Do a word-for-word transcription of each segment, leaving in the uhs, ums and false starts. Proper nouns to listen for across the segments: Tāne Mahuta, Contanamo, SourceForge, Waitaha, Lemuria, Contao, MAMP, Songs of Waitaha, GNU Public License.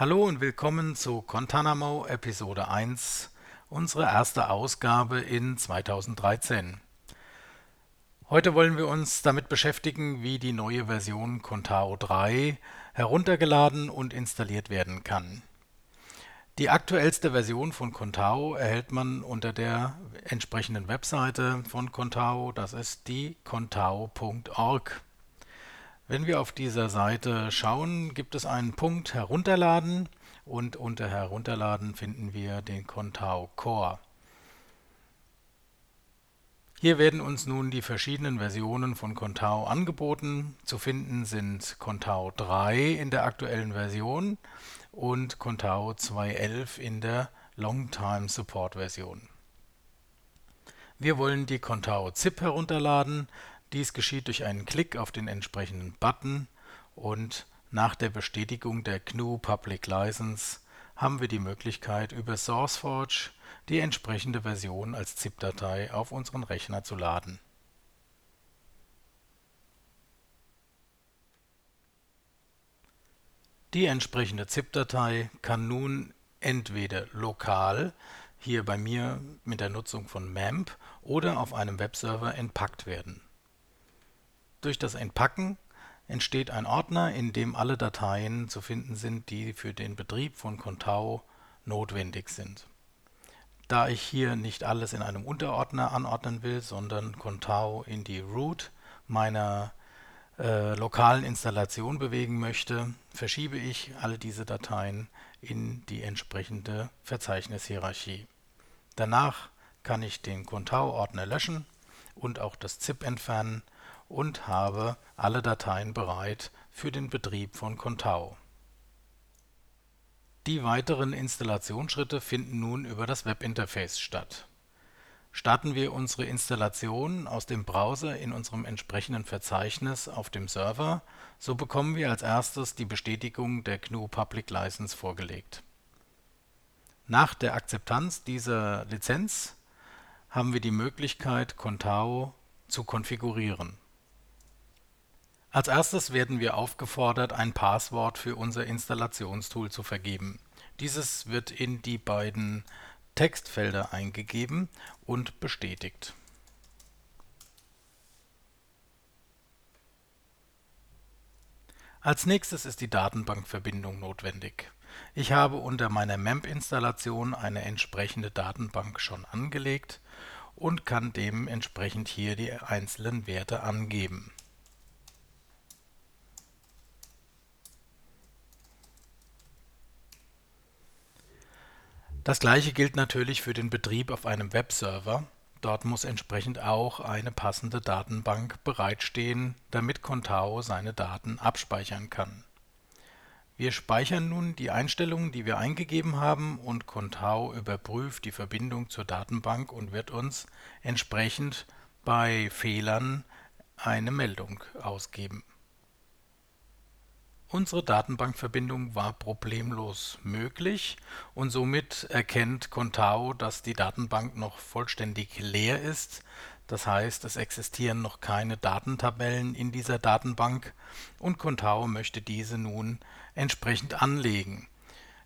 Hallo und willkommen zu Contanamo Episode eins, unsere erste Ausgabe in zweitausenddreizehn. Heute wollen wir uns damit beschäftigen, wie die neue Version Contao drei heruntergeladen und installiert werden kann. Die aktuellste Version von Contao erhält man unter der entsprechenden Webseite von Contao, das ist die contao punkt org. Wenn wir auf dieser Seite schauen, gibt es einen Punkt Herunterladen und unter Herunterladen finden wir den Contao Core. Hier werden uns nun die verschiedenen Versionen von Contao angeboten. Zu finden sind Contao drei in der aktuellen Version und Contao zwei Punkt elf in der Longtime Support Version. Wir wollen die Contao ZIP herunterladen. Dies geschieht durch einen Klick auf den entsprechenden Button und nach der Bestätigung der G N U Public License haben wir die Möglichkeit, über SourceForge die entsprechende Version als ZIP-Datei auf unseren Rechner zu laden. Die entsprechende ZIP-Datei kann nun entweder lokal, hier bei mir mit der Nutzung von MAMP, oder auf einem Webserver entpackt werden. Durch das Entpacken entsteht ein Ordner, in dem alle Dateien zu finden sind, die für den Betrieb von Contao notwendig sind. Da ich hier nicht alles in einem Unterordner anordnen will, sondern Contao in die Root meiner äh, lokalen Installation bewegen möchte, verschiebe ich all diese Dateien in die entsprechende Verzeichnishierarchie. Danach kann ich den Contao-Ordner löschen und auch das ZIP entfernen und habe alle Dateien bereit für den Betrieb von Contao. Die weiteren Installationsschritte finden nun über das Webinterface statt. Starten wir unsere Installation aus dem Browser in unserem entsprechenden Verzeichnis auf dem Server, so bekommen wir als erstes die Bestätigung der G N U Public License vorgelegt. Nach der Akzeptanz dieser Lizenz haben wir die Möglichkeit, Contao zu konfigurieren. Als erstes werden wir aufgefordert, ein Passwort für unser Installationstool zu vergeben. Dieses wird in die beiden Textfelder eingegeben und bestätigt. Als nächstes ist die Datenbankverbindung notwendig. Ich habe unter meiner MAMP-Installation eine entsprechende Datenbank schon angelegt und kann dementsprechend hier die einzelnen Werte angeben. Das gleiche gilt natürlich für den Betrieb auf einem Webserver. Dort muss entsprechend auch eine passende Datenbank bereitstehen, damit Contao seine Daten abspeichern kann. Wir speichern nun die Einstellungen, die wir eingegeben haben, und Contao überprüft die Verbindung zur Datenbank und wird uns entsprechend bei Fehlern eine Meldung ausgeben. Unsere Datenbankverbindung war problemlos möglich und somit erkennt Contao, dass die Datenbank noch vollständig leer ist. Das heißt, es existieren noch keine Datentabellen in dieser Datenbank und Contao möchte diese nun entsprechend anlegen.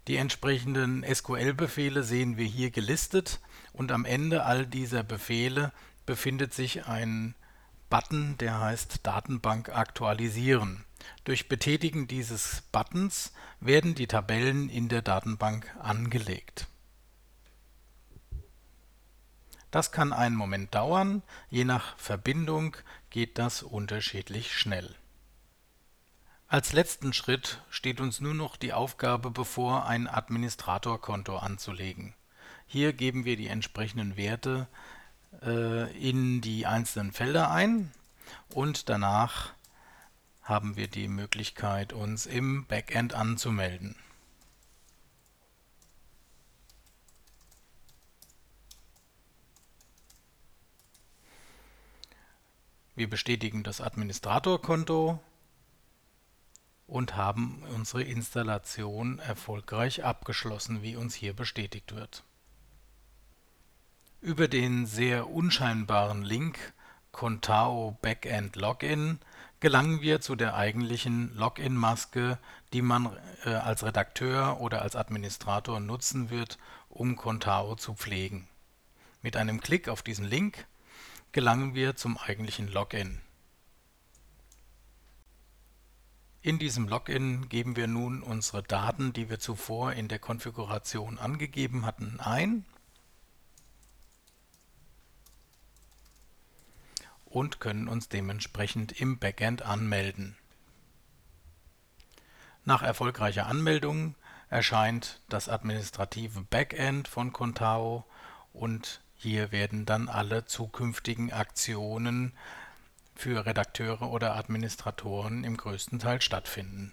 Die entsprechenden S Q L-Befehle sehen wir hier gelistet und am Ende all dieser Befehle befindet sich ein Button, der heißt Datenbank aktualisieren. Durch Betätigen dieses Buttons werden die Tabellen in der Datenbank angelegt. Das kann einen Moment dauern, je nach Verbindung geht das unterschiedlich schnell. Als letzten Schritt steht uns nur noch die Aufgabe bevor, ein Administratorkonto anzulegen. Hier geben wir die entsprechenden Werte äh, in die einzelnen Felder ein und danach haben wir die Möglichkeit, uns im Backend anzumelden. Wir bestätigen das Administratorkonto und haben unsere Installation erfolgreich abgeschlossen, wie uns hier bestätigt wird. Über den sehr unscheinbaren Link Contao Backend Login gelangen wir zu der eigentlichen Login-Maske, die man äh, als Redakteur oder als Administrator nutzen wird, um Contao zu pflegen. Mit einem Klick auf diesen Link gelangen wir zum eigentlichen Login. In diesem Login geben wir nun unsere Daten, die wir zuvor in der Konfiguration angegeben hatten, ein und können uns dementsprechend im Backend anmelden. Nach erfolgreicher Anmeldung erscheint das administrative Backend von Contao und hier werden dann alle zukünftigen Aktionen für Redakteure oder Administratoren im größten Teil stattfinden.